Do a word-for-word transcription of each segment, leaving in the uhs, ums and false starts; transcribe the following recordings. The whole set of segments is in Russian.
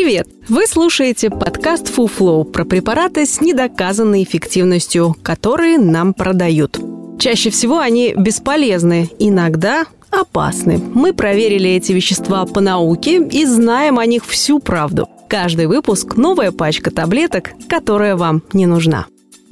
Привет! Вы слушаете подкаст «Фуфлоу» про препараты с недоказанной эффективностью, которые нам продают. Чаще всего они бесполезны, иногда опасны. Мы проверили эти вещества по науке и знаем о них всю правду. Каждый выпуск – новая пачка таблеток, которая вам не нужна.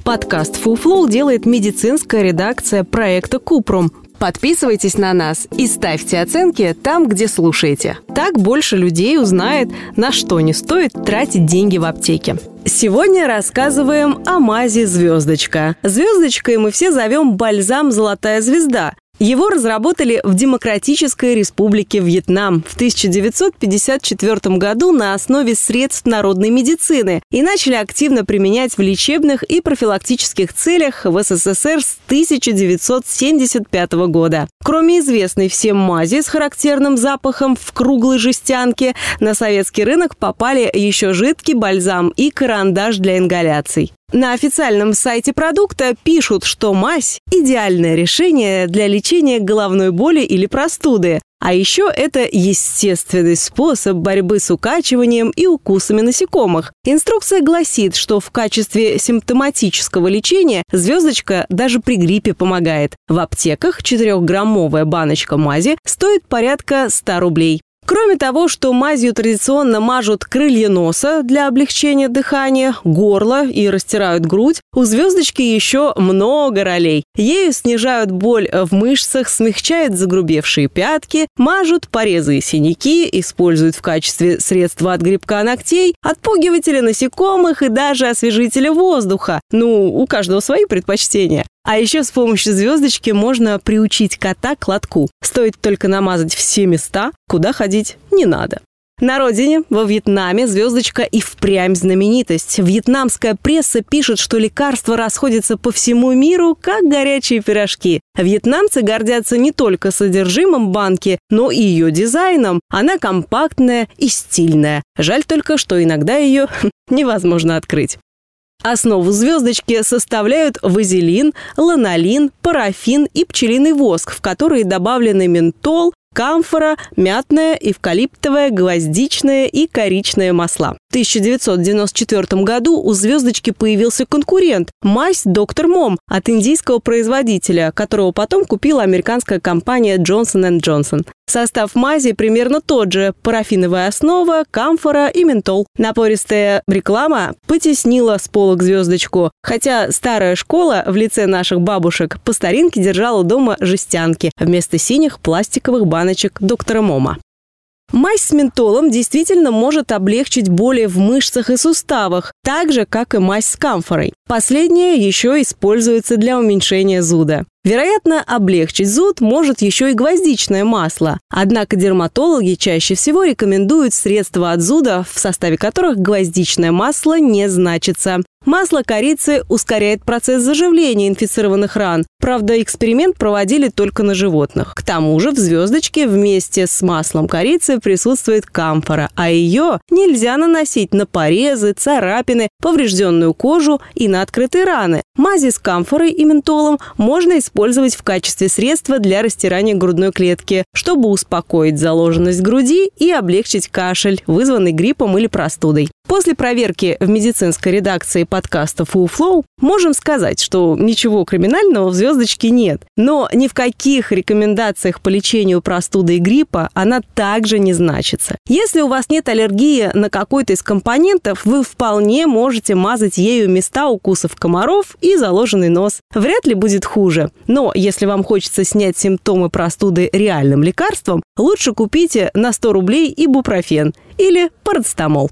Подкаст «Фуфлоу» делает медицинская редакция проекта «Купрум». Подписывайтесь на нас и ставьте оценки там, где слушаете. Так больше людей узнает, на что не стоит тратить деньги в аптеке. Сегодня рассказываем о мазе «Звездочка». Звездочкой мы все зовем бальзам «Золотая звезда». Его разработали в Демократической Республике Вьетнам в тысяча девятьсот пятьдесят четвёртом году на основе средств народной медицины и начали активно применять в лечебных и профилактических целях в СССР с тысяча девятьсот семьдесят пятого года. Кроме известной всем мази с характерным запахом в круглой жестянке, на советский рынок попали еще жидкий бальзам и карандаш для ингаляций. На официальном сайте продукта пишут, что мазь – идеальное решение для лечения головной боли или простуды. А еще это естественный способ борьбы с укачиванием и укусами насекомых. Инструкция гласит, что в качестве симптоматического лечения звездочка даже при гриппе помогает. В аптеках четырехграммовая баночка мази стоит порядка ста рублей. Кроме того, что мазью традиционно мажут крылья носа для облегчения дыхания, горло и растирают грудь, у звездочки еще много ролей. Ею снижают боль в мышцах, смягчают загрубевшие пятки, мажут порезы и синяки, используют в качестве средства от грибка ногтей, отпугивателя насекомых и даже освежителя воздуха. Ну, у каждого свои предпочтения. А еще с помощью звездочки можно приучить кота к лотку. Стоит только намазать все места, куда ходить не надо. На родине, во Вьетнаме, звездочка и впрямь знаменитость. Вьетнамская пресса пишет, что лекарство расходится по всему миру, как горячие пирожки. Вьетнамцы гордятся не только содержимым банки, но и ее дизайном. Она компактная и стильная. Жаль только, что иногда ее невозможно открыть. Основу звездочки составляют вазелин, ланолин, парафин и пчелиный воск, в которые добавлены ментол, камфора, мятное, эвкалиптовое, гвоздичное и коричное масла. В тысяча девятьсот девяносто четвёртом году у звездочки появился конкурент – мазь «Доктор Мом» от индийского производителя, которого потом купила американская компания Johnson энд Johnson. Состав мази примерно тот же – парафиновая основа, камфора и ментол. Напористая реклама потеснила с полок звездочку, хотя старая школа в лице наших бабушек по старинке держала дома жестянки вместо синих пластиковых баночек «Доктора Мома». Мазь с ментолом действительно может облегчить боли в мышцах и суставах, так же, как и мазь с камфорой. Последняя еще используется для уменьшения зуда. Вероятно, облегчить зуд может еще и гвоздичное масло. Однако дерматологи чаще всего рекомендуют средства от зуда, в составе которых гвоздичное масло не значится. Масло корицы ускоряет процесс заживления инфицированных ран. Правда, эксперимент проводили только на животных. К тому же в звездочке вместе с маслом корицы присутствует камфора, а ее нельзя наносить на порезы, царапины, поврежденную кожу и на открытые раны. Мази с камфорой и ментолом можно использовать в качестве средства для растирания грудной клетки, чтобы успокоить заложенность груди и облегчить кашель, вызванный гриппом или простудой. После проверки в медицинской редакции подкаста «Фуфлоу» можем сказать, что ничего криминального в звездочке нет. Но ни в каких рекомендациях по лечению простуды и гриппа она также не значится. Если у вас нет аллергии на какой-то из компонентов, вы вполне можете мазать ею места укусов комаров и заложенный нос. Вряд ли будет хуже. Но если вам хочется снять симптомы простуды реальным лекарством, лучше купите на сто рублей ибупрофен или парацетамол.